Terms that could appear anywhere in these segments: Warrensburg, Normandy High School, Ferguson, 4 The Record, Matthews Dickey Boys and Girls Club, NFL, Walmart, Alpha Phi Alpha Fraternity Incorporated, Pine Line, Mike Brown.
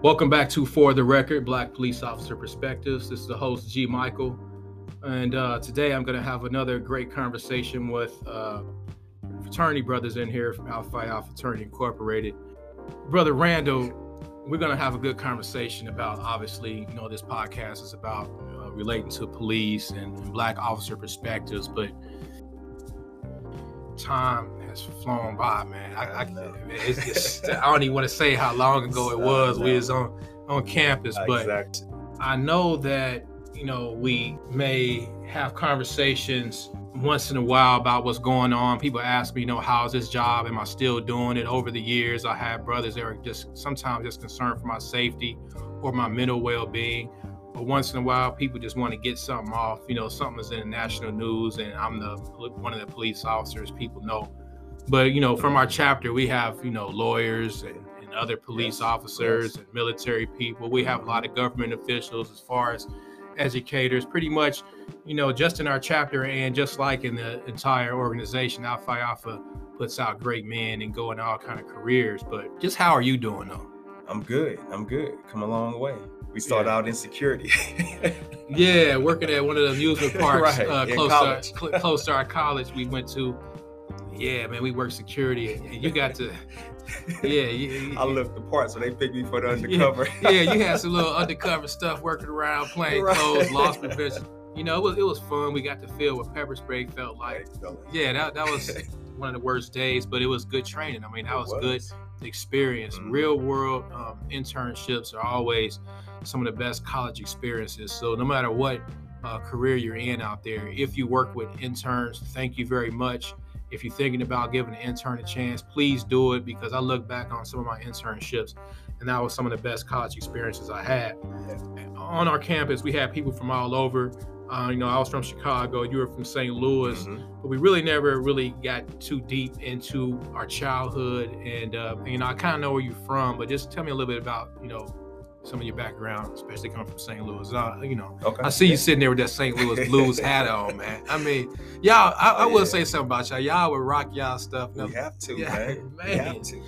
Welcome back to 4 The Record, Black Police Officer Perspectives. This is the host, G. Michael. And today I'm going to have another great conversation with fraternity brothers in here from Alpha Phi Alpha Fraternity Incorporated. Brother Randall, we're going to have a good conversation about, obviously, you know, this podcast is about relating to police and Black officer perspectives, but time has flown by, man. It's just, I don't even want to say how long ago it was. We was on campus, but exactly. I know that, you know, we may have conversations once in a while about what's going on. People ask me, you know, how's this job? Am I still doing it? Over the years, I have brothers that are just sometimes just concerned for my safety or my mental well-being. But once in a while, people just want to get something off. You know, something is in the national news, and I'm one of the police officers people know. But, you know, from our chapter, we have, you know, lawyers and other police officers and military people. We have a lot of government officials as far as educators, pretty much, you know, just in our chapter and just like in the entire organization, Alpha Phi Alpha puts out great men and go in all kind of careers. But just how are you doing though? I'm good. Come a long way. We started out in security. Yeah, working at one of the amusement parks close to our college we went to. Yeah, man, we worked security, and you got to, I looked the part, so they picked me for the undercover. Yeah, you had some little undercover stuff working around, playing clothes, loss prevention. You know, it was fun. We got to feel what pepper spray felt like. Yeah, that was one of the worst days, but it was good training. I mean, that was good experience. Mm-hmm. Real world internships are always some of the best college experiences. So no matter what career you're in out there, if you work with interns, thank you very much. If you're thinking about giving an intern a chance, please do it, because I look back on some of my internships and that was some of the best college experiences I had. On our campus, we had people from all over. You know, I was from Chicago, you were from St. Louis, but we never really got too deep into our childhood. And, you know, I kind of know where you're from, but just tell me a little bit about, you know, some of your background, especially coming from St. Louis. I see you sitting there with that St. Louis blues hat on, man. I mean, y'all, I will say something about y'all. Y'all would rock y'all stuff. We have to, man. We have to.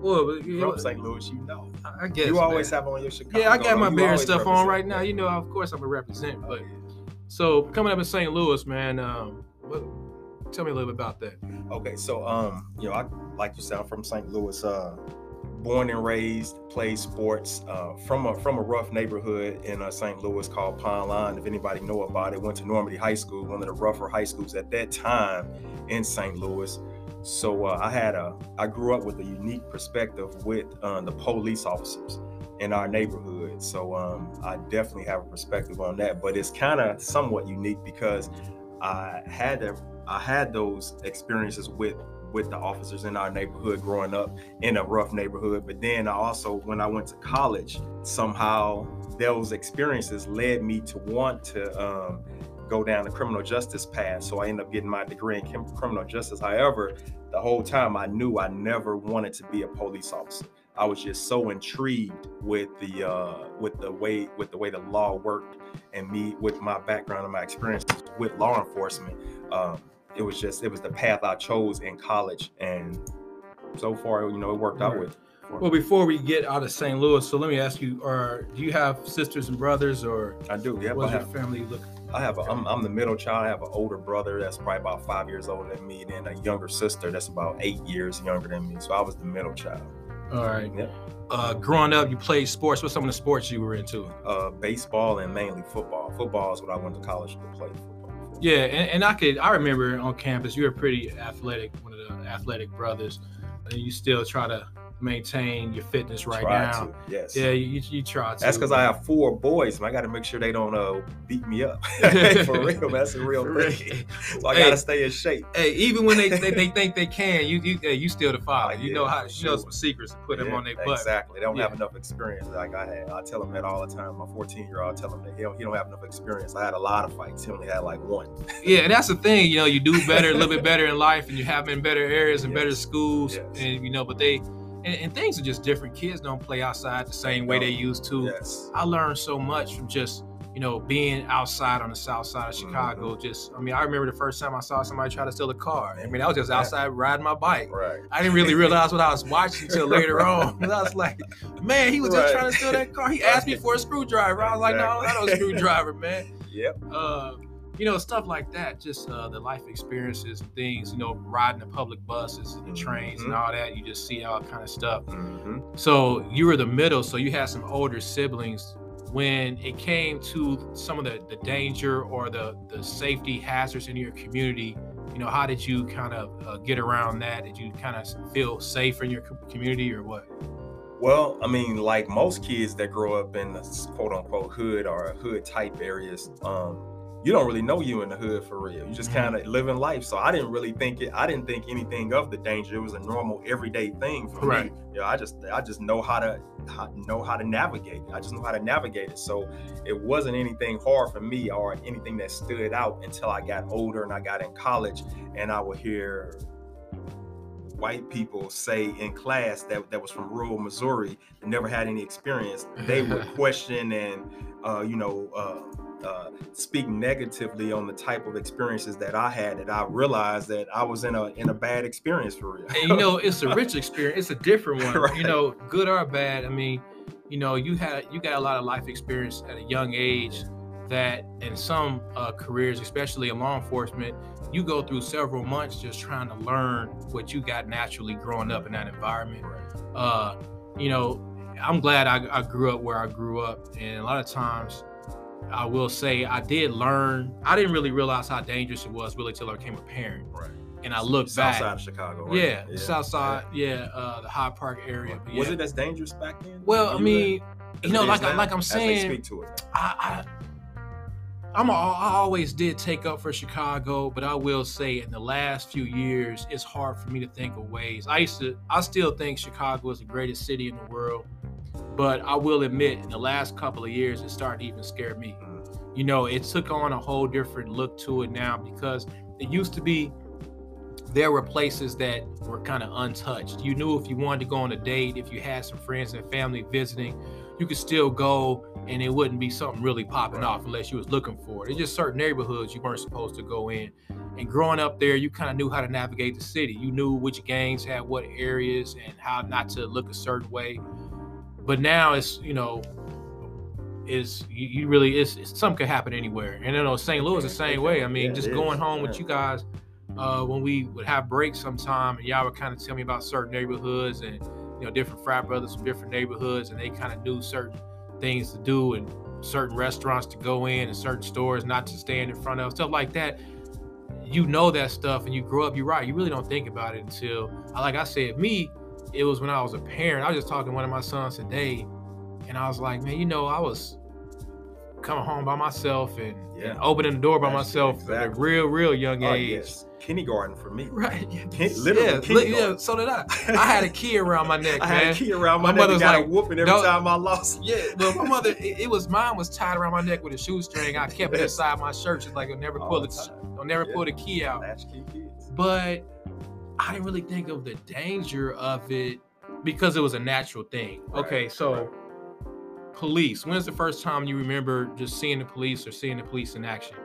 Well, but, you from St. Louis, you know. I guess, you always have on your Chicago. Yeah, I got my Bears stuff on right now. You know, of course I'm a represent, but... So coming up in St. Louis, man, tell me a little bit about that. Okay, so you know, I like you said, I'm from St. Louis, born and raised, played sports from a rough neighborhood in St. Louis called Pine Line. If anybody know about it, went to Normandy High School, one of the rougher high schools at that time in St. Louis. So I grew up with a unique perspective with the police officers in our neighborhood. So I definitely have a perspective on that, but it's kind of somewhat unique because I had those experiences with the officers in our neighborhood growing up in a rough neighborhood. But then I also, when I went to college, somehow those experiences led me to want to go down the criminal justice path. So I ended up getting my degree in criminal justice. However, the whole time I knew I never wanted to be a police officer. I was just so intrigued with the way the law worked, and me with my background and my experience with law enforcement, it was the path I chose in college, and so far, you know, it worked out with. Well, before we get out of St. Louis, so let me ask you: do you have sisters and brothers, or I do? Yeah, what's your family look? I have. I'm the middle child. I have an older brother that's probably about 5 years older than me, and a younger sister that's about 8 years younger than me. So I was the middle child. All right. Yep. Growing up, you played sports. What's some of the sports you were into? Baseball and mainly football. Football is what I went to college to play football. Yeah, and I remember on campus, you were pretty athletic, one of the athletic brothers, and you still try to maintain your fitness right now. To, yes. Yeah, you try to. That's because I have four boys, and I got to make sure they don't beat me up. For real, that's a real thing. So I got to stay in shape. Hey, even when they think they can, you still the father. You know some secrets to put them on their butt. Exactly. They don't have enough experience like I had. I tell them that all the time. My 14-year-old tell them that he don't have enough experience. I had a lot of fights. He only had like one. Yeah, and that's the thing. You know, you do better, a little bit better in life, and you have in better areas and better schools, and you know, but they. And things are just different. Kids don't play outside the same way they used to. Yes. I learned so much from just you know, being outside on the south side of Chicago, just, I mean, I remember the first time I saw somebody try to steal a car. I mean, I was just outside riding my bike. Right. I didn't really realize what I was watching until later on. I was like, man, he was just trying to steal that car. He asked me for a screwdriver. I was like, no, I don't have a screwdriver, man. Yep. You know, stuff like that, just the life experiences and things, you know, riding the public buses and the trains and all that. You just see all kind of stuff. So you were the middle, so you had some older siblings. When it came to some of the danger or the safety hazards in your community, you know, how did you kind of get around that? Did you kind of feel safe in your community or what? Well, I mean, like most kids that grow up in the quote unquote hood or hood type areas, you don't really know you in the hood for real. You just kind of living life. So I didn't really think it. I didn't think anything of the danger. It was a normal everyday thing for me. You know, I just know how to navigate it. I just know how to navigate it. So it wasn't anything hard for me or anything that stood out until I got older and I got in college and I would hear white people say in class that was from rural Missouri that never had any experience. They would question and, speak negatively on the type of experiences that I had, that I realized that I was in a bad experience for real. And you know, it's a rich experience, it's a different one. Right. You know, good or bad. I mean, you know, you got a lot of life experience at a young age that in some careers, especially in law enforcement, you go through several months just trying to learn what you got naturally growing up in that environment. Right. You know, I'm glad I grew up where I grew up, and a lot of times I will say I did learn. I didn't really realize how dangerous it was really till I became a parent. Right. And I looked back. South side of Chicago, right? Yeah. South side, the Hyde Park area. Right. Was it as dangerous back then? Well, I mean, you know, like I'm saying, as they speak to it. I always did take up for Chicago, but I will say in the last few years, it's hard for me to think of ways. I still think Chicago is the greatest city in the world. But I will admit, in the last couple of years, it started to even scare me. You know, it took on a whole different look to it now, because it used to be there were places that were kind of untouched. You knew if you wanted to go on a date, if you had some friends and family visiting, you could still go and it wouldn't be something really popping off unless you was looking for it. It's just certain neighborhoods you weren't supposed to go in. And growing up there, you kind of knew how to navigate the city. You knew which gangs had what areas and how not to look a certain way. But now it's, you know, something could happen anywhere. And, you know, St. Louis is the same way. I mean, just going home with you guys, when we would have breaks sometime, and y'all would kind of tell me about certain neighborhoods and, you know, different frat brothers from different neighborhoods, and they kind of knew certain things to do and certain restaurants to go in and certain stores not to stand in front of, stuff like that. You know that stuff, and you grow up, you're right. You really don't think about it until, like I said, it was when I was a parent. I was just talking to one of my sons today, and I was like, man, you know, I was coming home by myself and opening the door by myself at a real young age. Yes. Kindergarten for me. Right. Literally, kindergarten. So did I. I had a key around my neck, man. I had a key around my neck. I got a whooping every time I lost it. Yeah, well, my mother, mine was tied around my neck with a shoestring. I kept it inside my shirt. She's like, I'll never pull the key out. But I didn't really think of the danger of it because it was a natural thing. Right, okay, so police. When's the first time you remember just seeing the police in action?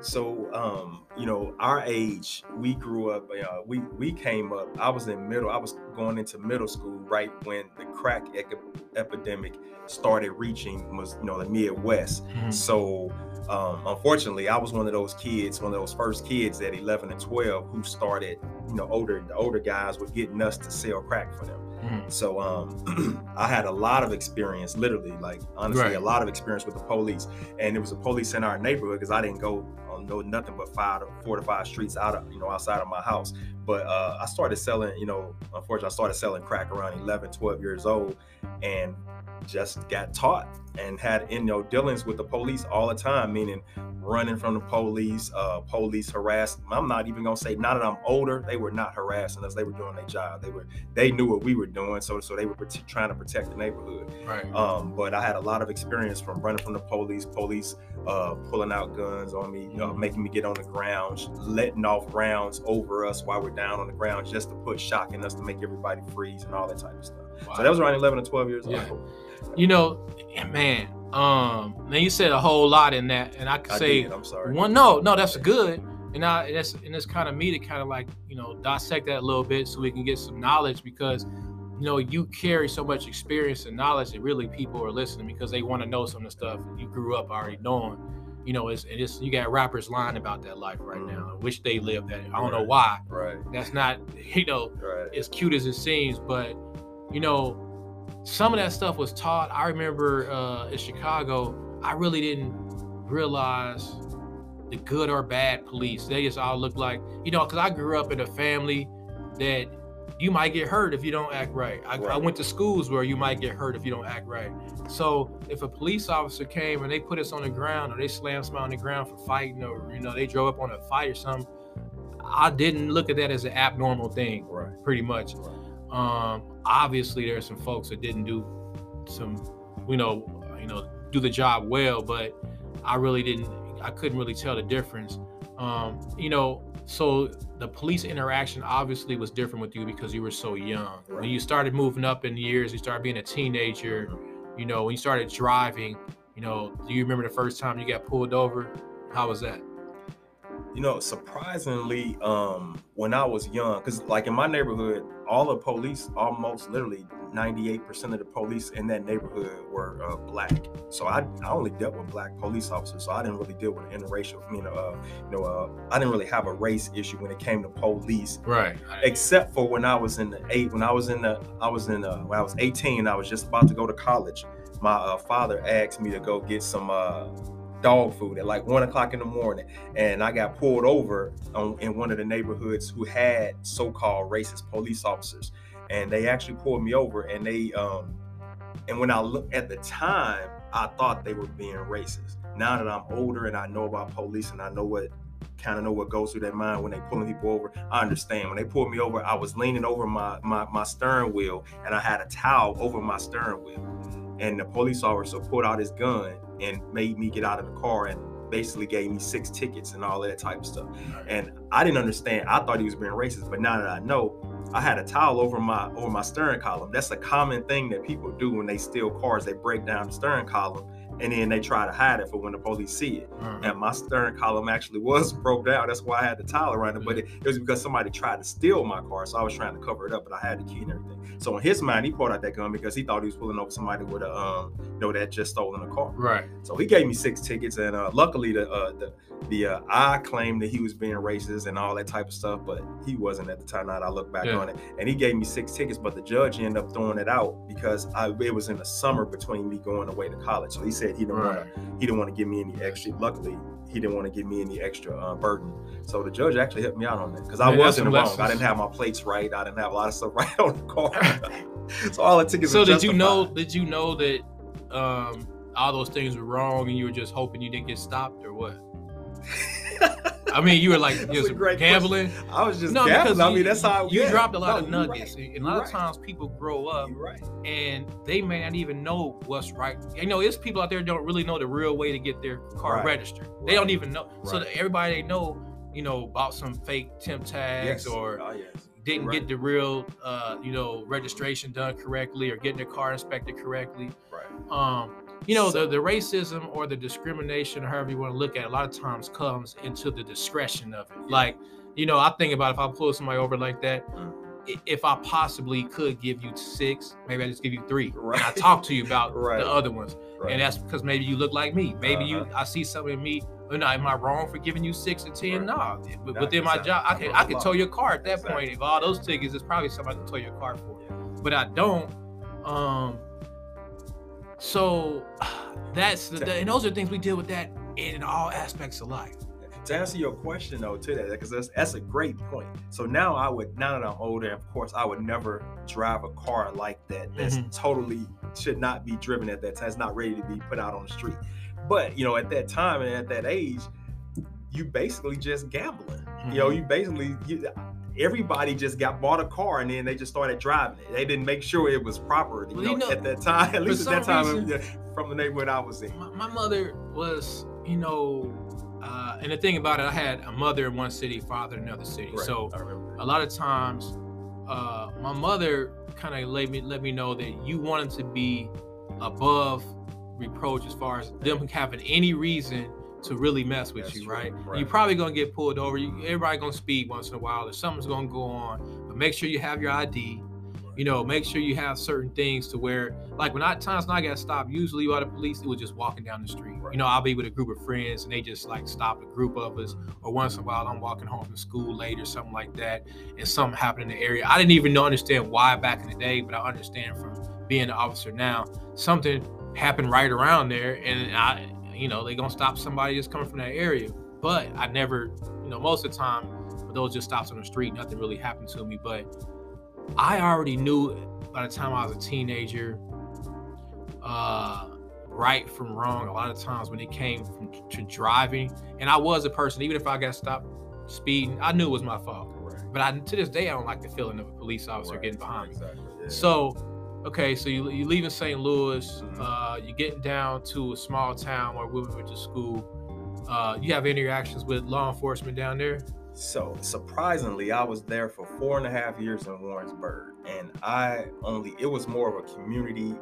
So, you know, our age, we grew up, we came up, I was going into middle school right when the crack epidemic started reaching, you know, the Midwest. So, unfortunately, I was one of those first kids at 11 and 12 who started, you know, the older guys were getting us to sell crack for them. So I had a lot of experience, literally, like, honestly, a lot of experience with the police. And there was a police in our neighborhood because I didn't go on nothing but 4 to 5 streets outside of my house. But I started selling, you know, unfortunately, I started selling crack around 11, 12 years old and just got taught and had, you know, dealings with the police all the time, meaning running from the police, police harassed. I'm not even gonna say, now that I'm older, they were not harassing us. They were doing their job. They knew what we were doing, so they were trying to protect the neighborhood. Right. But I had a lot of experience from running from the police pulling out guns on me, you know, making me get on the ground, letting off rounds over us while we're down on the ground just to put shock in us to make everybody freeze and all that type of stuff. Wow. So that was around 11 or 12 years old. You know, man, Now you said a whole lot in that, and I could say did, I'm sorry. One, no, that's good. And it's kind of me to kind of like, dissect that a little bit so we can get some knowledge, because you carry so much experience and knowledge that really people are listening because they want to know some of the stuff you grew up already knowing. It's you got rappers lying about that life right now. I wish they lived that. I don't know why. Right. That's not, as cute as it seems, but some of that stuff was taught. I remember in Chicago, I really didn't realize the good or bad police. They just all look like, because I grew up in a family that you might get hurt if you don't act right. I went to schools where you might get hurt if you don't act right. So if a police officer came and they put us on the ground, or they slammed somebody on the ground for fighting, or they drove up on a fight or something, I didn't look at that as an abnormal thing, pretty much. Right. Obviously there's some folks that didn't do do the job well, but I couldn't really tell the difference. So the police interaction obviously was different with you because you were so young. Right. When you started moving up in years, you started being a teenager, when you started driving, do you remember the first time you got pulled over? How was that? Surprisingly, when I was young, because like in my neighborhood, almost literally 98% of the police in that neighborhood were black. So I only dealt with black police officers. So I didn't really deal with interracial. I didn't really have a race issue when it came to police. Right. Except for when I was in the eight. When I was 18, I was just about to go to college. My father asked me to go get some dog food at like 1:00 in the morning, and I got pulled over in one of the neighborhoods who had so-called racist police officers, and they actually pulled me over, and they and when I looked at the time, I thought they were being racist. Now that I'm older and I know about police and I know what goes through their mind when they pulling people over, I understand. When they pulled me over, I was leaning over my steering wheel, and I had a towel over my steering wheel, and the police officer pulled out his gun and made me get out of the car and basically gave me 6 tickets and all that type of stuff. Right. And I didn't understand. I thought he was being racist, but now that I know, I had a towel over my steering column. That's a common thing that people do when they steal cars. They break down the steering column and then they try to hide it for when the police see it. Mm-hmm. And my steering column actually was broke down. That's why I had the towel around it. But it was because somebody tried to steal my car, so I was trying to cover it up, but I had the key and everything. So in his mind, he pulled out that gun because he thought he was pulling over somebody with a that just stolen a car. Right. So he gave me 6 tickets, and luckily the I claimed that he was being racist and all that type of stuff, but he wasn't at the time. Now that I look back on it, and he gave me 6 tickets, but the judge ended up throwing it out because it was in the summer between me going away to college. So he said he didn't want to give me any extra. Luckily, he didn't want to give me any extra burden. So the judge actually helped me out on that because I was in the wrong. I didn't have my plates right. I didn't have a lot of stuff right on the car. So all the tickets. So did you know? Did you know that all those things were wrong, and you were just hoping you didn't get stopped, or what? I mean, you were like just gambling. Question. I was just gambling. I mean, that's how you dropped a lot of nuggets. Right. And a lot of times people grow up and they may not even know what's right. It's people out there don't really know the real way to get their car registered. They don't even know. Right. So that everybody they know, bought some fake temp tags or didn't get the real, registration done correctly or getting their car inspected correctly. Right. The racism or the discrimination, or however you want to look at it, a lot of times comes into the discretion of it. Like, I think about if I pull somebody over like that, if I possibly could give you 6, maybe I just give you 3. Right. And I talk to you about the other ones. Right. And that's because maybe you look like me. Maybe I see something in me. Am I wrong for giving you 6 or 10? Right. No, within my job, I can tow your car at that point. If all those tickets, it's probably something I can tow your car for. Yeah. But I don't. So that's and those are things we deal with that in all aspects of life. To answer your question though, to that, because that's a great point. So now now that I'm older, of course, I would never drive a car like that. That's totally should not be driven at that time. It's not ready to be put out on the street. But at that time and at that age, you basically just gambling. Everybody just bought a car and then they just started driving it. They didn't make sure it was proper at that time. At least at that time, from the neighborhood I was in. My mother was, and the thing about it, I had a mother in one city, father in another city. Right. So a lot of times, my mother kind of let me know that you wanted to be above reproach as far as them having any reason to really mess with you, right? Right? You're probably gonna get pulled over. Everybody gonna speed once in a while, or something's gonna go on. But make sure you have your ID. You know, make sure you have certain things to where, like times when I got stopped, usually by the police, it was just walking down the street. Right. You know, I'll be with a group of friends and they just like stop a group of us, or once in a while I'm walking home from school late or something like that, and something happened in the area. I didn't even understand why back in the day, but I understand from being an officer now, something happened right around there, and I, you know, they're gonna stop somebody that's coming from that area. But I never, you know, most of the time, those just stops on the street, nothing really happened to me. But I already knew by the time I was a teenager, right from wrong a lot of times when it came to driving. And I was a person, even if I got stopped speeding, I knew it was my fault. Right. But to this day, I don't like the feeling of a police officer getting behind me. Yeah. So, okay, so you're leaving St. Louis, you're getting down to a small town where women went to school. You have interactions with law enforcement down there? So surprisingly, I was there for 4.5 years in Warrensburg, and it was more of a community.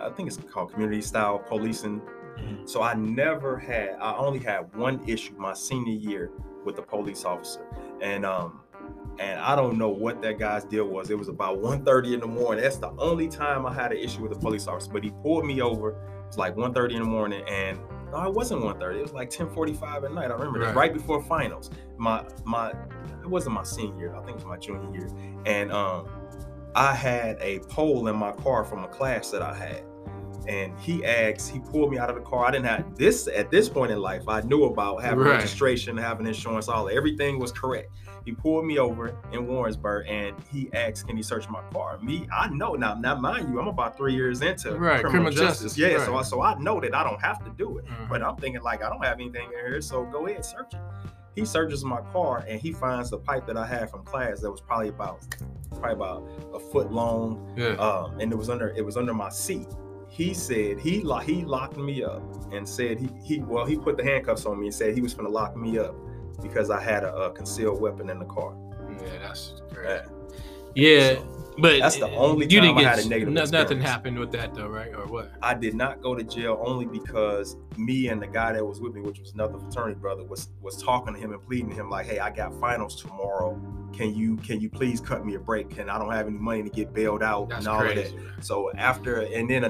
I think it's called community style policing. Mm-hmm. So I only had one issue my senior year with a police officer, and I don't know what that guy's deal was. It was about 1:30 in the morning. That's the only time I had an issue with a police officer, but he pulled me over. It's like 1:30 in the morning, and no, it wasn't 1:30. It was like 10:45 at night. I remember it was right before finals. It wasn't my senior year. I think it was my junior year. And I had a pole in my car from a class that I had. And he pulled me out of the car. I didn't have this at this point in life. I knew about having registration, having insurance, everything was correct. He pulled me over in Warrensburg, and he asked, "Can he search my car?" I know now, mind you, I'm about 3 years into criminal justice. Yeah, right. So I know that I don't have to do it, but I'm thinking like I don't have anything in here, so go ahead, search it. He searches my car, and he finds the pipe that I had from class that was probably about a foot long, and it was under my seat. He said he locked me up and said he put the handcuffs on me and said he was gonna lock me up because I had a concealed weapon in the car. Yeah, that's crazy. Yeah, so, but that's the only time I had a negative experience. Nothing happened with that though, right? Or what? I did not go to jail only because me and the guy that was with me, which was another fraternity brother, was talking to him and pleading to him like, "Hey, I got finals tomorrow. Can you please cut me a break? And I don't have any money to get bailed out." That's and all crazy. Of that. So then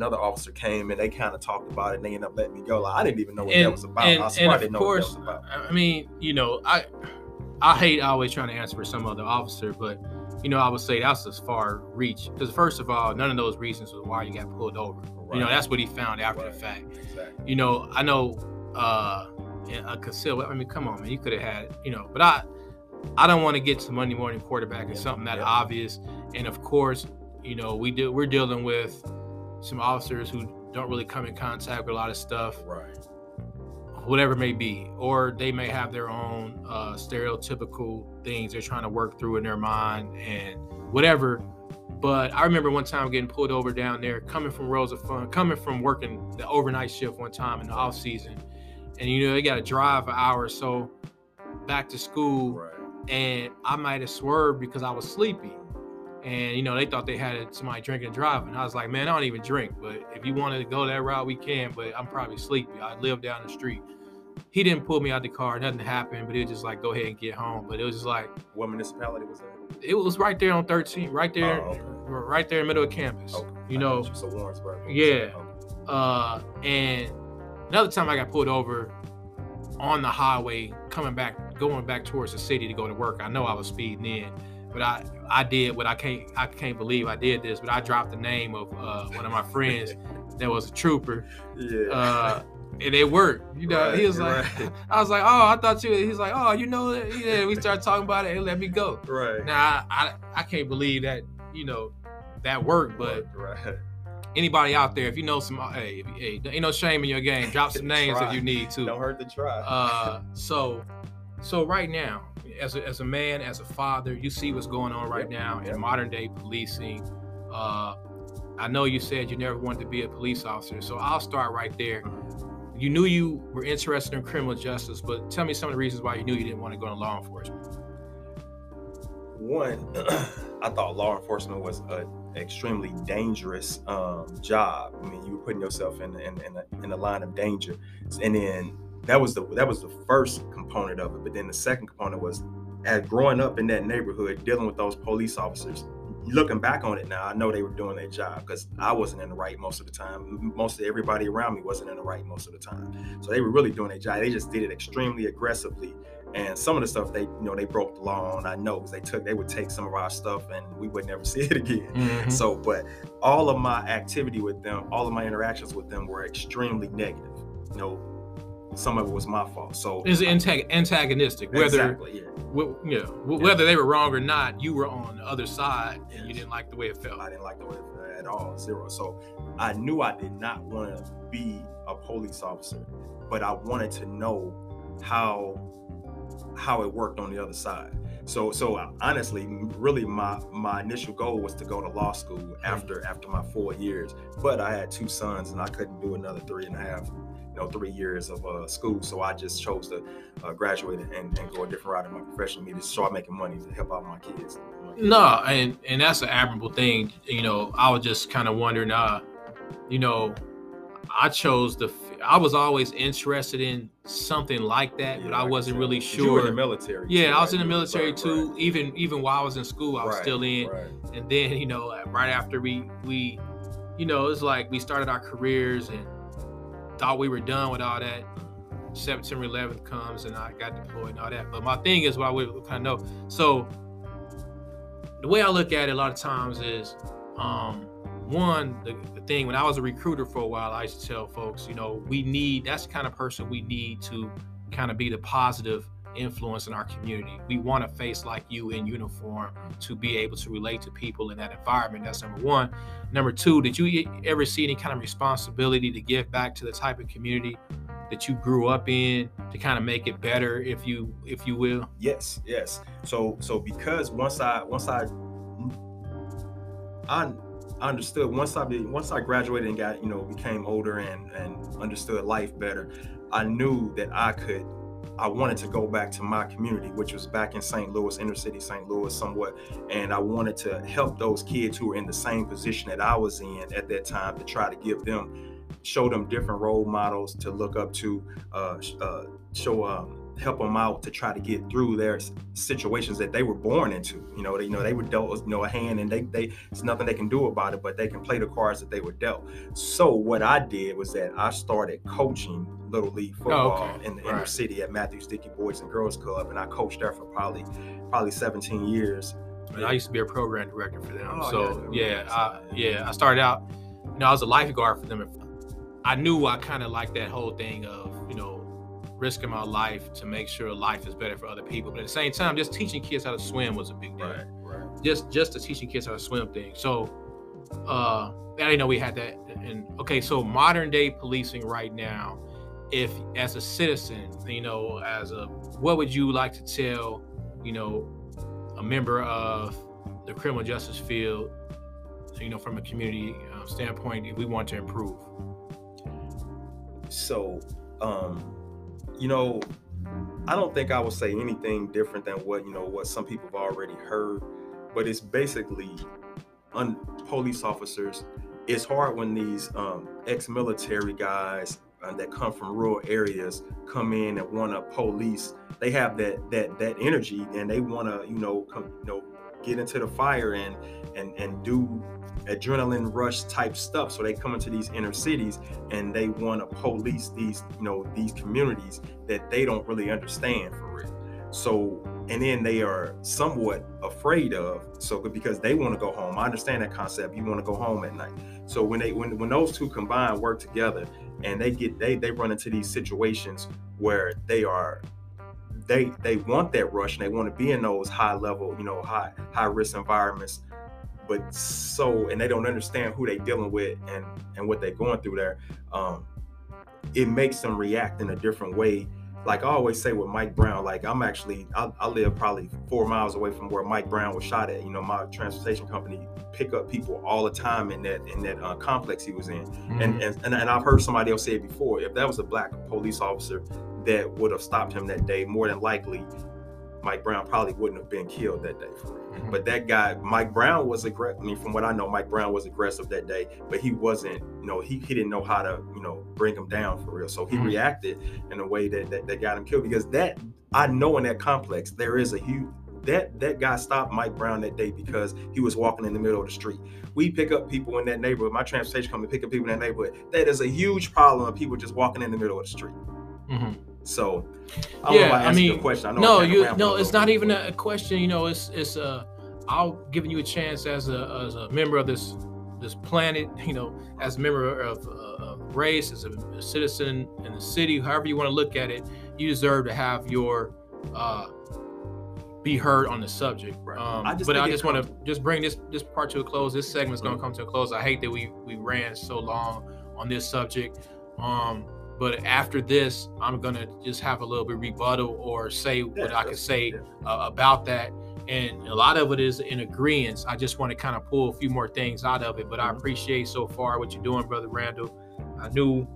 another officer came and they kind of talked about it and they ended up letting me go. I didn't even know what that was about. What that was about. I mean, you know, I hate always trying to answer for some other officer, but you know, I would say that's as far reach because first of all, none of those reasons was why you got pulled over. Right. You know, that's what he found after the fact. Exactly. You know, I know a concealed. I mean, come on, man, you could have had. You know, but I don't want to get to Monday morning quarterback and something that obvious. And of course, you know, we're dealing with some officers who don't really come in contact with a lot of stuff, right? Whatever it may be, or they may have their own stereotypical things they're trying to work through in their mind and whatever. But I remember one time getting pulled over down there, coming from Rosa Fund, coming from working the overnight shift one time in the off season. And, you know, they got to drive an hour or so back to school. Right. And I might have swerved because I was sleepy. And, you know, they thought they had somebody drinking and driving. I was like, "Man, I don't even drink. But if you wanted to go that route, we can. But I'm probably sleepy. I live down the street." He didn't pull me out the car. Nothing happened. But it was just like, "Go ahead and get home." But it was just like. What municipality was that? It was right there on 13. Right there. Oh, okay. Right there in the middle of campus. Okay. You know. So Warrensburg. Yeah. Okay. And another time I got pulled over on the highway going back towards the city to go to work. I know I was speeding in, but I did what I can't believe I did this, but I dropped the name of one of my friends that was a trooper. Yeah. And it worked. You know, he was like, I was like, "Oh, I thought you," he's like, "Oh, you know," we started talking about it and let me go. Right. Now I can't believe that, you know, that worked, but anybody out there, if you know some, hey, ain't no shame in your game. Drop some names if you need to. Don't hurt to try. So right now, as a man, as a father, you see what's going on right now in modern day policing. I know you said you never wanted to be a police officer, so I'll start right there. You knew you were interested in criminal justice, but tell me some of the reasons why you knew you didn't want to go into law enforcement. One, I thought law enforcement was a extremely dangerous job. I mean, you were putting yourself in a line of danger. And then that was the first component of it. But then the second component was, as growing up in that neighborhood, dealing with those police officers. Looking back on it now, I know they were doing their job, because I wasn't in the right most of the time. Most of everybody around me wasn't in the right most of the time. So they were really doing their job. They just did it extremely aggressively. And some of the stuff they broke the law on, I know, because they would take some of our stuff and we would never see it again. Mm-hmm. So, but all of my activity with them, all of my interactions with them were extremely negative. You know, some of it was my fault. So it's antagonistic, whether they were wrong or not, you were on the other side and you didn't like the way it felt. I didn't like the way it felt at all, zero. So I knew I did not want to be a police officer, but I wanted to know how it worked on the other side. So honestly, really my initial goal was to go to law school after my 4 years, but I had two sons and I couldn't do another 3.5 3 years of school. So I just chose to graduate and go a different route in my profession, to start making money to help out my kids. No, and that's an admirable thing. You know, I was just kind of wondering, I was always interested in something like that, but I wasn't really sure. You were in the military. Yeah, I was in the military too. Even while I was in school, I was still in. Right. And then, right after we it's like we started our careers and thought we were done with all that. September 11th comes and I got deployed and all that. But my thing is, what we kind of know. So the way I look at it a lot of times is, the thing, when I was a recruiter for a while, I used to tell folks, that's the kind of person we need to kind of be the positive influence in our community. We want a face like you in uniform to be able to relate to people in that environment. That's number one. Number two, did you ever see any kind of responsibility to give back to the type of community that you grew up in, to kind of make it better, if you will? Yes. So because once I graduated and got, became older and understood life better, I knew that I wanted to go back to my community, which was back in St. Louis, inner city St. Louis somewhat. And I wanted to help those kids who were in the same position that I was in at that time, to try to show them different role models to look up to, help them out to try to get through their situations that they were born into. They were dealt with a hand, and it's nothing they can do about it, but they can play the cards that they were dealt. So what I did was that I started coaching Little League football in the inner city at Matthews Dickey Boys and Girls Club, and I coached there for probably 17 years. And I used to be a program director for them. I started out, I was a lifeguard for them. I knew I kind of liked that whole thing of, risking my life to make sure life is better for other people. But at the same time, just teaching kids how to swim was a big deal. Right. Just the teaching kids how to swim thing. So I didn't know we had that. And okay, so modern day policing right now, if as a citizen, what would you like to tell, a member of the criminal justice field, from a community standpoint, if we want to improve? So, I don't think I will say anything different than what some people have already heard, but it's basically police officers. It's hard when these ex-military guys that come from rural areas come in and want to police. They have that energy, and they want to get into the fire and do adrenaline rush type stuff. So they come into these inner cities and they want to police these these communities that they don't really understand for real. So, and then they are somewhat afraid of, because they want to go home. I understand that concept. You want to go home at night. So when those two combine, work together, and they run into these situations where they want that rush and they want to be in those high level, high risk environments. But and they don't understand who they dealing with and what they're going through there. It makes them react in a different way. Like I always say with Mike Brown, like I live probably 4 miles away from where Mike Brown was shot at. My transportation company pick up people all the time in that complex he was in. Mm-hmm. And I've heard somebody else say it before. If that was a black police officer that would have stopped him that day, more than likely Mike Brown probably wouldn't have been killed that day for it. Mm-hmm. But that guy, Mike Brown, was aggressive. I mean, from what I know, Mike Brown was aggressive that day, but he wasn't, you know, he didn't know how to, you know, bring him down for real. So he mm-hmm. reacted in a way that got him killed, because that, I know in that complex, there is a huge, that guy stopped Mike Brown that day because he was walking in the middle of the street. We pick up people in that neighborhood. My transportation company pick up people in that neighborhood. That is a huge problem of people just walking in the middle of the street. Mm-hmm. So I don't know if I answered your question. I know it's not even a question. You know, it's I'll giving you a chance as a member of this planet, you know, as a member of race, as a citizen in the city, however you want to look at it, you deserve to have your be heard on the subject. Right. I just want to bring this part to a close. This segment's mm-hmm. going to come to a close. I hate that we ran so long on this subject. But after this, I'm going to just have a little bit of rebuttal or say what I can say about that. And a lot of it is in agreement. I just want to kind of pull a few more things out of it. But I appreciate so far what you're doing, Brother Randall. I knew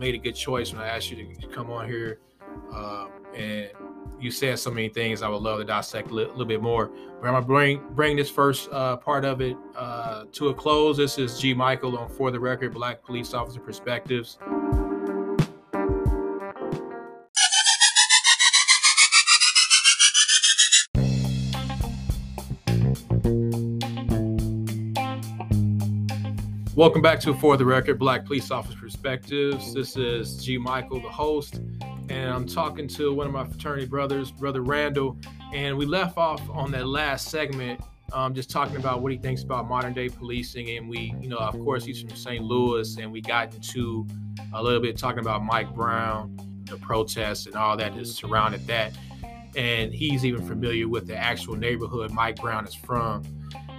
made a good choice when I asked you to come on here. And you said so many things I would love to dissect a little bit more. But I'm going to bring this first part of it to a close. This is G. Michael on For the Record, Black Police Officer Perspectives. Welcome back to For the Record, Black Police Officer Perspectives. This is G. Michael, the host, and I'm talking to one of my fraternity brothers, Brother Randall, and we left off on that last segment just talking about what he thinks about modern day policing, and we, you know, of course, he's from St. Louis, and we got into a little bit talking about Mike Brown, the protests and all that has surrounded that, and he's even familiar with the actual neighborhood Mike Brown is from.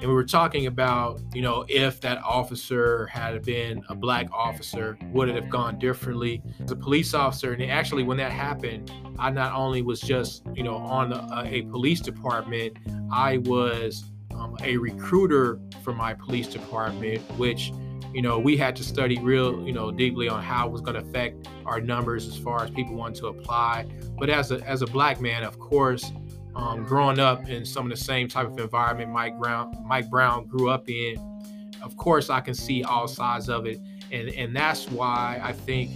And we were talking about, you know, if that officer had been a black officer, would it have gone differently? As a police officer, and actually when that happened, I not only was just, you know, on a police department, I was a recruiter for my police department, which, you know, we had to study real, you know, deeply on how it was going to affect our numbers as far as people wanting to apply. But as a black man, of course, growing up in some of the same type of environment Mike Brown grew up in, of course, I can see all sides of it. And that's why I think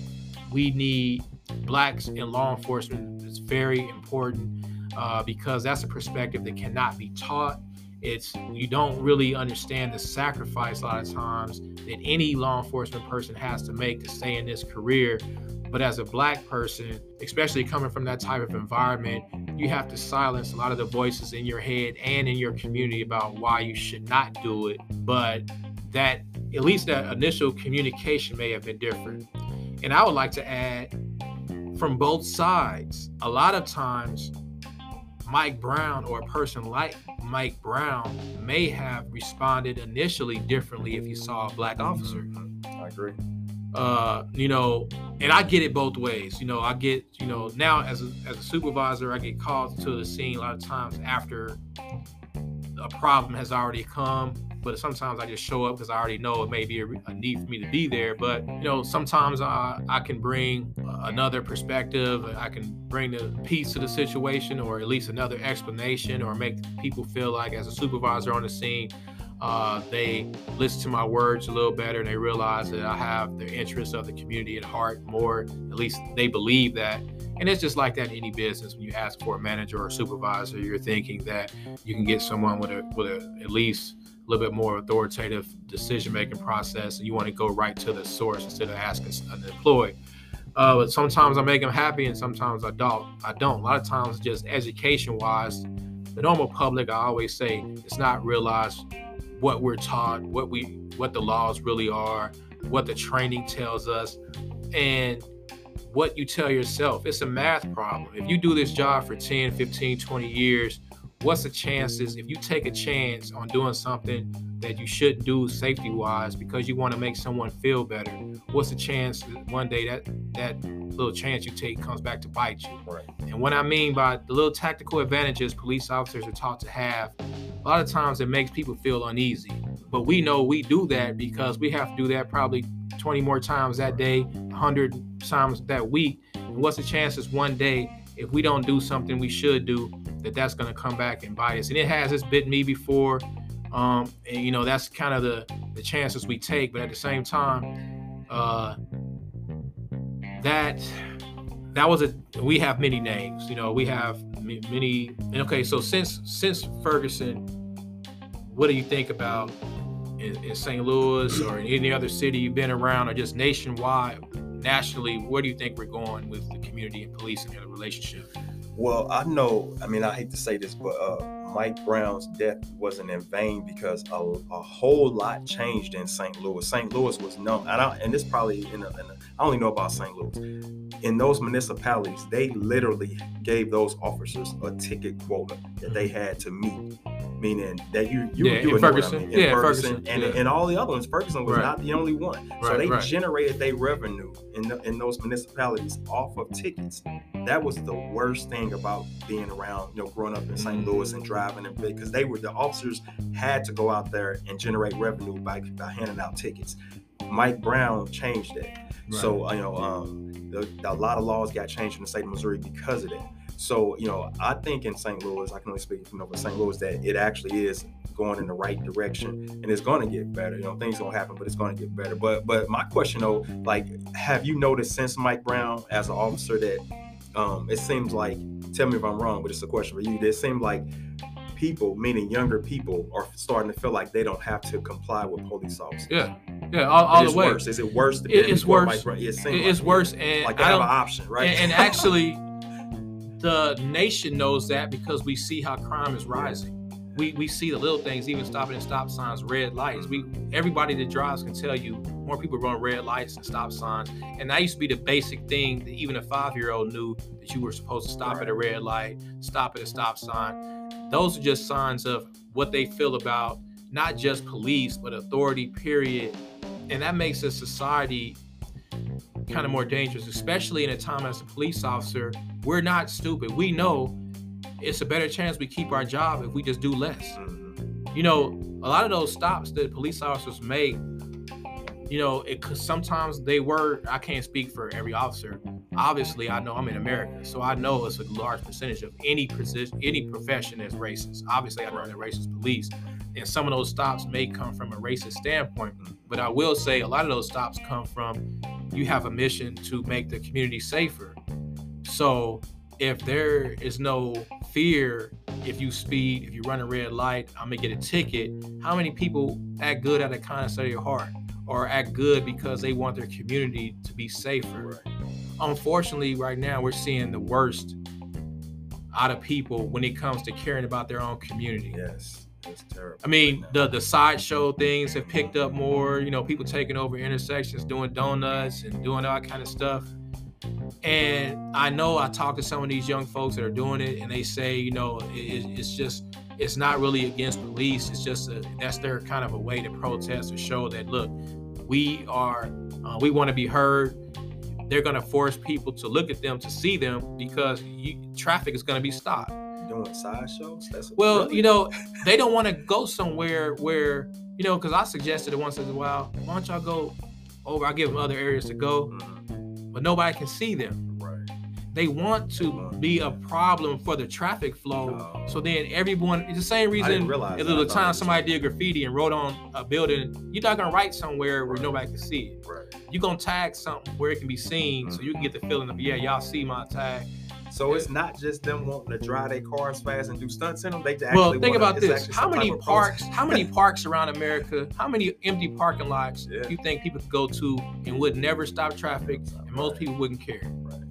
we need blacks in law enforcement. It's very important because that's a perspective that cannot be taught. It's, you don't really understand the sacrifice a lot of times that any law enforcement person has to make to stay in this career. But as a black person, especially coming from that type of environment, you have to silence a lot of the voices in your head and in your community about why you should not do it. But that, at least that initial communication may have been different. And I would like to add, from both sides, a lot of times Mike Brown or a person like Mike Brown may have responded initially differently if he saw a black officer. I agree. You know, and I get it both ways. You know, I get, you know, now as a supervisor, I get called to the scene a lot of times after a problem has already come. But sometimes I just show up because I already know it may be a need for me to be there. But, you know, sometimes I can bring another perspective. I can bring the piece to the situation, or at least another explanation, or make people feel like as a supervisor on the scene, they listen to my words a little better, and they realize that I have the interests of the community at heart more. At least they believe that. And it's just like that in any business. When you ask for a manager or a supervisor, you're thinking that you can get someone with a at least a little bit more authoritative decision-making process, and you want to go right to the source instead of asking an employee. But sometimes I make them happy, and sometimes I don't. A lot of times, just education-wise, the normal public, I always say, it's not realized what we're taught, what the laws really are, what the training tells us, and what you tell yourself. It's a math problem. If you do this job for 10, 15, 20 years, what's the chances if you take a chance on doing something that you shouldn't do safety-wise because you want to make someone feel better? What's the chance that one day that little chance you take comes back to bite you? Right. And what I mean by the little tactical advantages police officers are taught to have, a lot of times it makes people feel uneasy. But we know we do that because we have to do that probably 20 more times that day, 100 times that week. And what's the chances one day if we don't do something we should do, that's going to come back and bite us. And it has. It's bit me before. And, you know, that's kind of the chances we take. But at the same time, that was a, we have many names, you know, we have many. And okay, so since Ferguson, what do you think about in St. Louis or in any other city you've been around, or just nationwide, nationally, where do you think we're going with the community and policing and the relationship? Well, I know, I mean, I hate to say this, but Mike Brown's death wasn't in vain, because a whole lot changed in St. Louis. St. Louis was known, and this probably, I only know about St. Louis. In those municipalities, they literally gave those officers a ticket quota that they had to meet, meaning that you in Ferguson. Ferguson. And all the other ones. Ferguson was not the only one. Right, so they generated their revenue in those municipalities off of tickets. That was the worst thing about being around, you know, growing up in St. Louis and driving, and because the officers had to go out there and generate revenue by handing out tickets. Mike Brown changed that. Right. So, you know, a lot of laws got changed in the state of Missouri because of that. So, you know, I think in St. Louis, I can only speak, you know, for St. Louis, that it actually is going in the right direction, and it's going to get better. You know, things going to happen, but it's going to get better. But my question, though, like, have you noticed since Mike Brown as an officer that it seems like, tell me if I'm wrong, but it's a question for you, it seemed like people, meaning younger people, are starting to feel like they don't have to comply with police officers. Yeah, all the way. Is it worse? It's worse. It's worse, and like they have an option, right? And actually, the nation knows that, because we see how crime is rising. We see the little things, even stopping at stop signs, red lights. Everybody that drives can tell you more people run red lights and stop signs. And that used to be the basic thing that even a 5-year-old knew, that you were supposed to stop at a red light, stop at a stop sign. Those are just signs of what they feel about not just police, but authority, period. And that makes a society kind of more dangerous, especially in a time as a police officer. We're not stupid. We know it's a better chance we keep our job if we just do less. You know, a lot of those stops that police officers make, you know, because sometimes they were, I can't speak for every officer. Obviously, I know I'm in America, so I know it's a large percentage of any position, any profession that's racist. Obviously, I know they're racist police, and some of those stops may come from a racist standpoint. But I will say a lot of those stops come from, you have a mission to make the community safer. So if there is no fear, if you speed, if you run a red light, I'm gonna get a ticket. How many people act good out of the kindness of your heart, or act good because they want their community to be safer? Right. Unfortunately, right now we're seeing the worst out of people when it comes to caring about their own community. Yes, it's terrible. I mean, right, the sideshow things have picked up more, you know, people taking over intersections, doing donuts and doing all that kind of stuff. And I know I talk to some of these young folks that are doing it, and they say, you know, it's just, it's not really against police. It's just that's their kind of a way to protest, to show that, look, we want to be heard. They're going to force people to look at them, to see them, because traffic is going to be stopped. Doing sideshows? You know, they don't want to go somewhere where, you know, because I suggested it once in a while, why don't y'all go over? I give them other areas to go. But nobody can see them. Right. They want to be a problem for the traffic flow. So then everyone, it's the same reason at the time somebody did graffiti and wrote on a building, you're not gonna write somewhere where nobody can see it. Right. You're gonna tag something where it can be seen, so you can get the feeling of, yeah, y'all see my tag. So it's not just them wanting to drive their cars fast and do stunts in them. They actually think about this. How many parks around America, how many empty parking lots do you think people could go to and would never stop traffic, and most people wouldn't care? Right.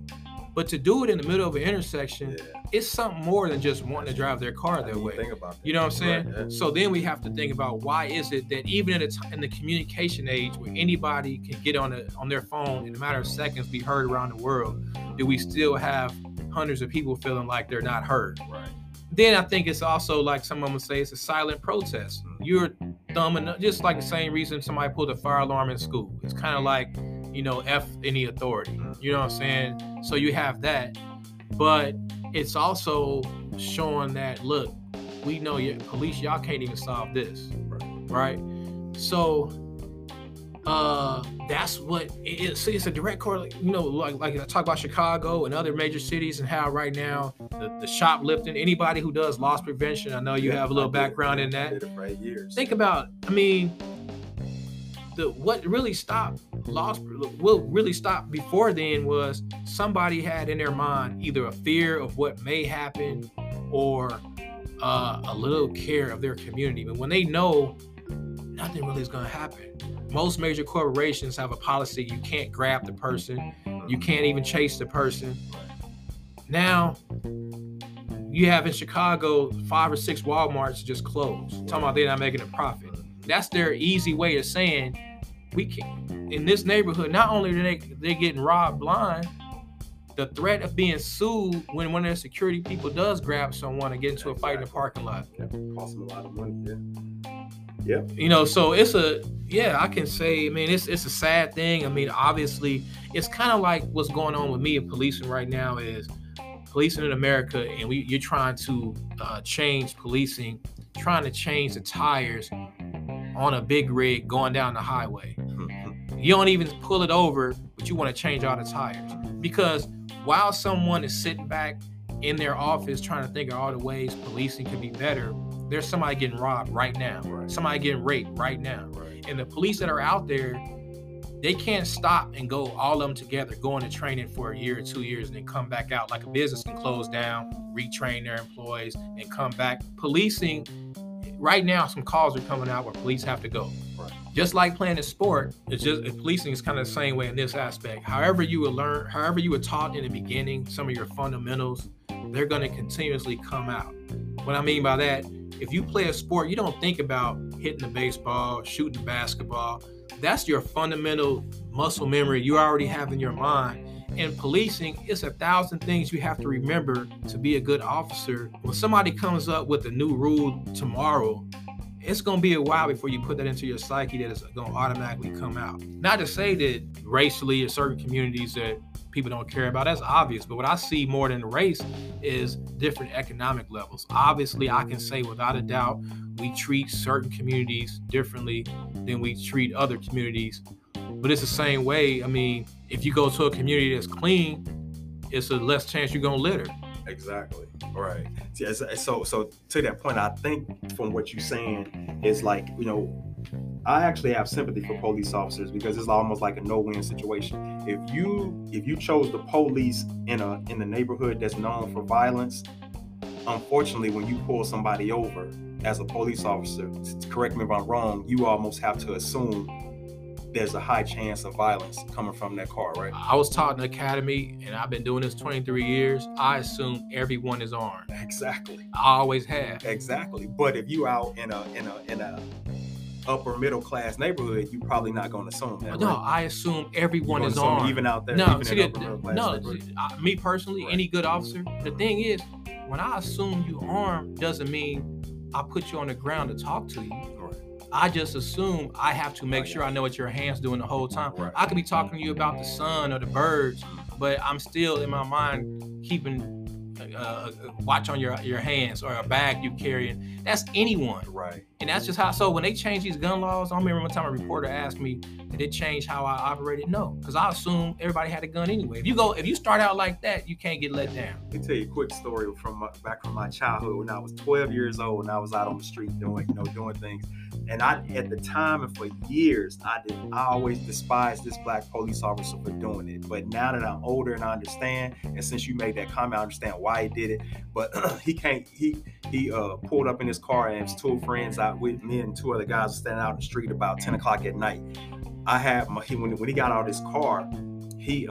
But to do it in the middle of an intersection, it's something more than just wanting to drive their car that way. Think about that. You know what I'm saying? Right, so then we have to think about, why is it that even in the communication age, where anybody can get on their phone in a matter of seconds, be heard around the world, do we still have hundreds of people feeling like they're not heard? Right. Then I think it's also, like some of them say, it's a silent protest. You're thumbing up, just like the same reason somebody pulled a fire alarm in school. It's kind of like, you know, F any authority. You know what I'm saying? So you have that, but it's also showing that, look, we know your police, y'all can't even solve this. Right. So that's what it's a direct correlation, you know, like I talk about Chicago and other major cities and how right now the shoplifting, anybody who does loss prevention, I know you have a little background in that. I did it for 8 years. Think about, I mean, what really stopped before then was somebody had in their mind either a fear of what may happen or a little care of their community. But when they know nothing really is going to happen, most major corporations have a policy: you can't grab the person, you can't even chase the person. Now you have in Chicago 5 or 6 Walmarts just closed, talking about they're not making a profit. That's their easy way of saying we can't. In this neighborhood, not only are they're getting robbed blind, the threat of being sued when one of their security people does grab someone and get into a fight in the parking lot. That costs them a lot of money. Yeah. You know, so it's I can say, I mean, it's a sad thing. I mean, obviously, it's kind of like what's going on with me in policing right now is policing in America, and you're trying to change policing, trying to change the tires on a big rig going down the highway. You don't even pull it over, but you want to change all the tires. Because while someone is sitting back in their office trying to think of all the ways policing can be better, there's somebody getting robbed right now, right? Somebody getting raped right now. Right. And the police that are out there, they can't stop and go all of them together, go into training for a year or 2 years and then come back out. Like a business can close down, retrain their employees and come back. Policing, right now, some calls are coming out where police have to go. Right. Just like playing a sport, it's just policing is kind of the same way in this aspect. However you were taught in the beginning, some of your fundamentals, they're going to continuously come out. What I mean by that, if you play a sport, you don't think about hitting the baseball, shooting the basketball. That's your fundamental muscle memory you already have in your mind. And policing, it's 1,000 things you have to remember to be a good officer. When somebody comes up with a new rule tomorrow, it's going to be a while before you put that into your psyche that it's going to automatically come out. Not to say that racially or certain communities that people don't care about, that's obvious. But what I see more than race is different economic levels. Obviously, I can say without a doubt, we treat certain communities differently than we treat other communities. But it's the same way. I mean, if you go to a community that's clean, it's a less chance you're going to litter. Exactly. All right. So to that point, I think from what you're saying is like, you know, I actually have sympathy for police officers because it's almost like a no-win situation. If you chose the police in the neighborhood that's known for violence, unfortunately, when you pull somebody over as a police officer, correct me if I'm wrong, you almost have to assume there's a high chance of violence coming from that car, right? I was taught in the academy, and I've been doing this 23 years. I assume everyone is armed. Exactly. I always have. Exactly. But if you out in a upper middle class neighborhood, you're probably not going to assume that. No, right? I assume everyone is armed. Even out there, no, even in upper middle class neighborhood. Me personally, right. Any good officer. The thing is, when I assume you armed, doesn't mean I put you on the ground to talk to you. I just assume I have to make sure I know what your hand's doing the whole time. Right. I could be talking to you about the sun or the birds, but I'm still in my mind keeping watch on your hands or a bag you carrying. That's anyone. Right. And that's just how. So when they changed these gun laws, I remember one time a reporter asked me, did it change how I operated? No, because I assume everybody had a gun anyway. If you start out like that, you can't get let down. Let me tell you a quick story from my childhood when I was 12 years old and I was out on the street doing things. And I, at the time and for years, I always despised this black police officer for doing it. But now that I'm older and I understand, and since you made that comment, I understand why he did it. But he pulled up in his car and his two friends out with me and two other guys were standing out in the street about 10 o'clock at night. When he got out of his car, he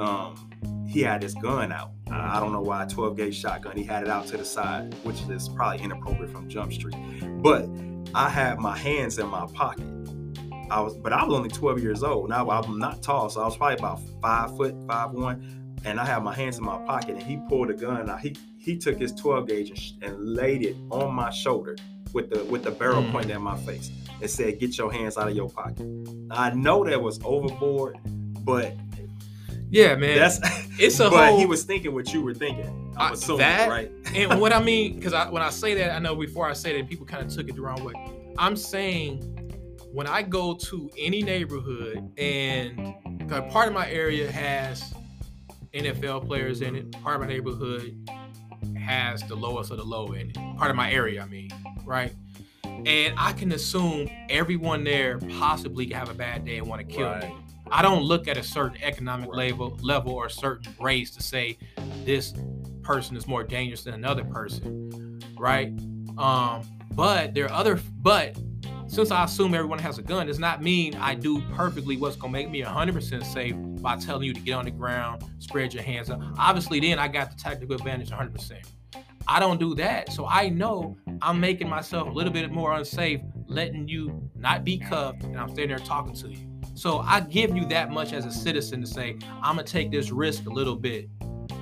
had his gun out. I don't know why, a 12-gauge shotgun. He had it out to the side, which is probably inappropriate from Jump Street. But I had my hands in my pocket. I was only 12 years old. Now I'm not tall, so I was probably about 5'1", and I had my hands in my pocket. And he pulled a gun out. He took his 12-gauge and laid it on my shoulder with the barrel pointing at my face and said, "Get your hands out of your pocket." I know that was overboard, but yeah, man, but he was thinking what you were thinking. I'm assuming that, right? And what I mean, because when I say that, I know before I say that, people kind of took it the wrong way. I'm saying when I go to any neighborhood, and part of my area has NFL players in it, part of my neighborhood has the lowest of the low in it, part of my area, I mean, right? And I can assume everyone there possibly can have a bad day and want to kill me. I don't look at a certain economic level or a certain race to say this person is more dangerous than another person, right? But since I assume everyone has a gun, does not mean I do perfectly what's going to make me 100% safe by telling you to get on the ground, spread your hands up. Obviously, then I got the tactical advantage 100%. I don't do that. So I know I'm making myself a little bit more unsafe, letting you not be cuffed, and I'm standing there talking to you. So I give you that much as a citizen to say, I'm going to take this risk a little bit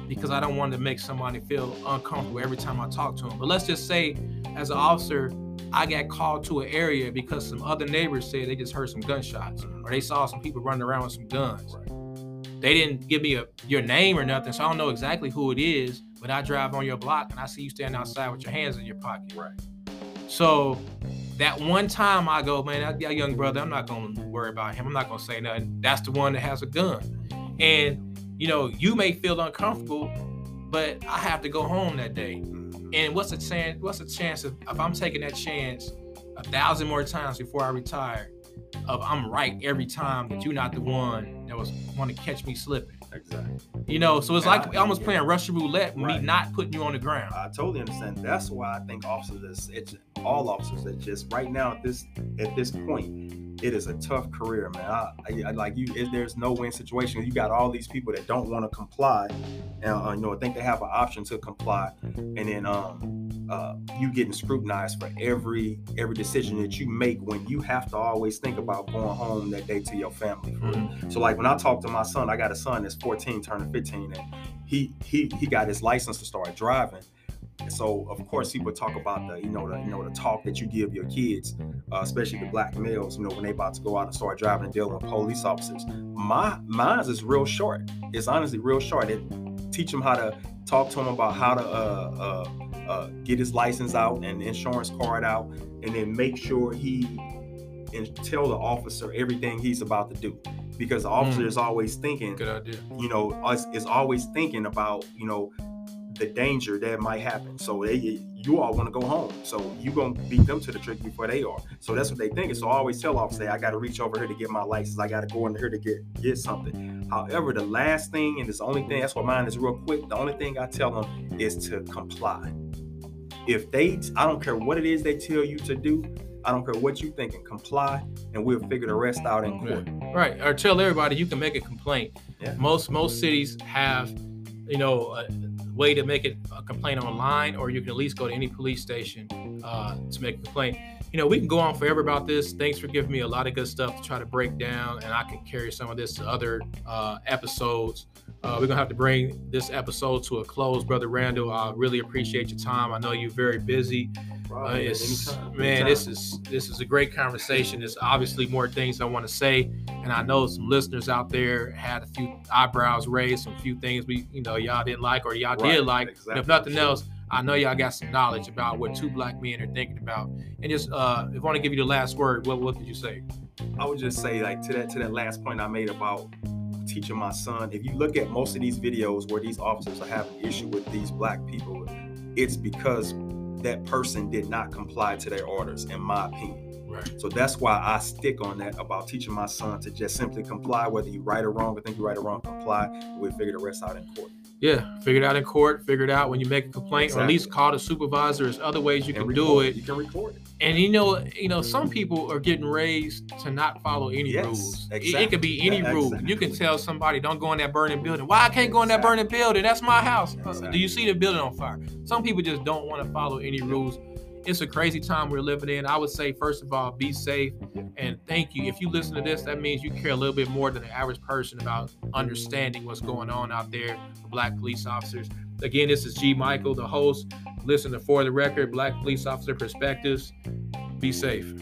because I don't want to make somebody feel uncomfortable every time I talk to them. But let's just say, as an officer, I got called to an area because some other neighbors said they just heard some gunshots or they saw some people running around with some guns. Right. They didn't give me your name or nothing, so I don't know exactly who it is, but I drive on your block and I see you standing outside with your hands in your pocket. Right. So that one time I go, man, that young brother, I'm not going to worry about him. I'm not going to say nothing. That's the one that has a gun. And, you know, you may feel uncomfortable, but I have to go home that day. And what's a chance if I'm taking that chance 1,000 more times before I retire of I'm right every time, but you're not the one that was want to catch me slipping. Exactly. You know, so it's almost playing Russian roulette with me not putting you on the ground. I totally understand. That's why I think all officers, right now at this point, it is a tough career, man. There's no win situation. You got all these people that don't want to comply and think they have an option to comply, and then you getting scrutinized for every decision that you make when you have to always think about going home that day to your family. Mm-hmm. So like when I talk to my son, I got a son that's 14 turning 15, and he got his license to start driving. So of course he would talk about the talk that you give your kids, especially the black males, when they about to go out and start driving and dealing with police officers. Mine's is real short. It's honestly real short. It teach him how to talk to him about how to get his license out and insurance card out, and then make sure and tell the officer everything he's about to do, because the officer is always thinking. Good idea. Is always thinking about the danger that might happen. So you all want to go home, so you gonna beat them to the trick before they are. So that's what they think. So I always tell officers, I got to reach over here to get my license. I got to go in here to get something. However, the last thing and this only thing, that's what mine is real quick. The only thing I tell them is to comply. If I don't care what it is they tell you to do. I don't care what you think, and comply, and we'll figure the rest out in court. Right. Or tell everybody you can make a complaint. Yeah. Most cities have, a way to make a complaint online, or you can at least go to any police station to make a complaint. We can go on forever about this. Thanks for giving me a lot of good stuff to try to break down, and I can carry some of this to other episodes. We're gonna have to bring this episode to a close, Brother Randall. I really appreciate your time. I know you're very busy. Anytime. This is a great conversation. There's obviously more things I want to say, and I know some listeners out there had a few eyebrows raised, some few things we y'all didn't like or y'all did like. Exactly. And if nothing else, I know y'all got some knowledge about what two black men are thinking about. And just if I want to give you the last word, what did you say? I would just say, like, to that last point I made about teaching my son, if you look at most of these videos where these officers are having an issue with these black people, it's because that person did not comply to their orders, in my opinion. Right. So that's why I stick on that about teaching my son to just simply comply, whether you're right or wrong. I think you're right or wrong, comply. We'll figure the rest out in court. Yeah, figure it out in court, figure it out when you make a complaint. Exactly. Or at least call the supervisor. There's other ways you can do it. You can record it. And some people are getting raised to not follow any rules. Exactly. It could be any rule. You can tell somebody, don't go in that burning building. Why I can't go in that burning building? That's my house. Exactly. Do you see the building on fire? Some people just don't want to follow any rules. It's a crazy time we're living in. I would say, first of all, be safe. And thank you. If you listen to this, that means you care a little bit more than the average person about understanding what's going on out there for black police officers. Again, this is G. Michael, the host. Listen to For the Record, Black Police Officer Perspectives. Be safe.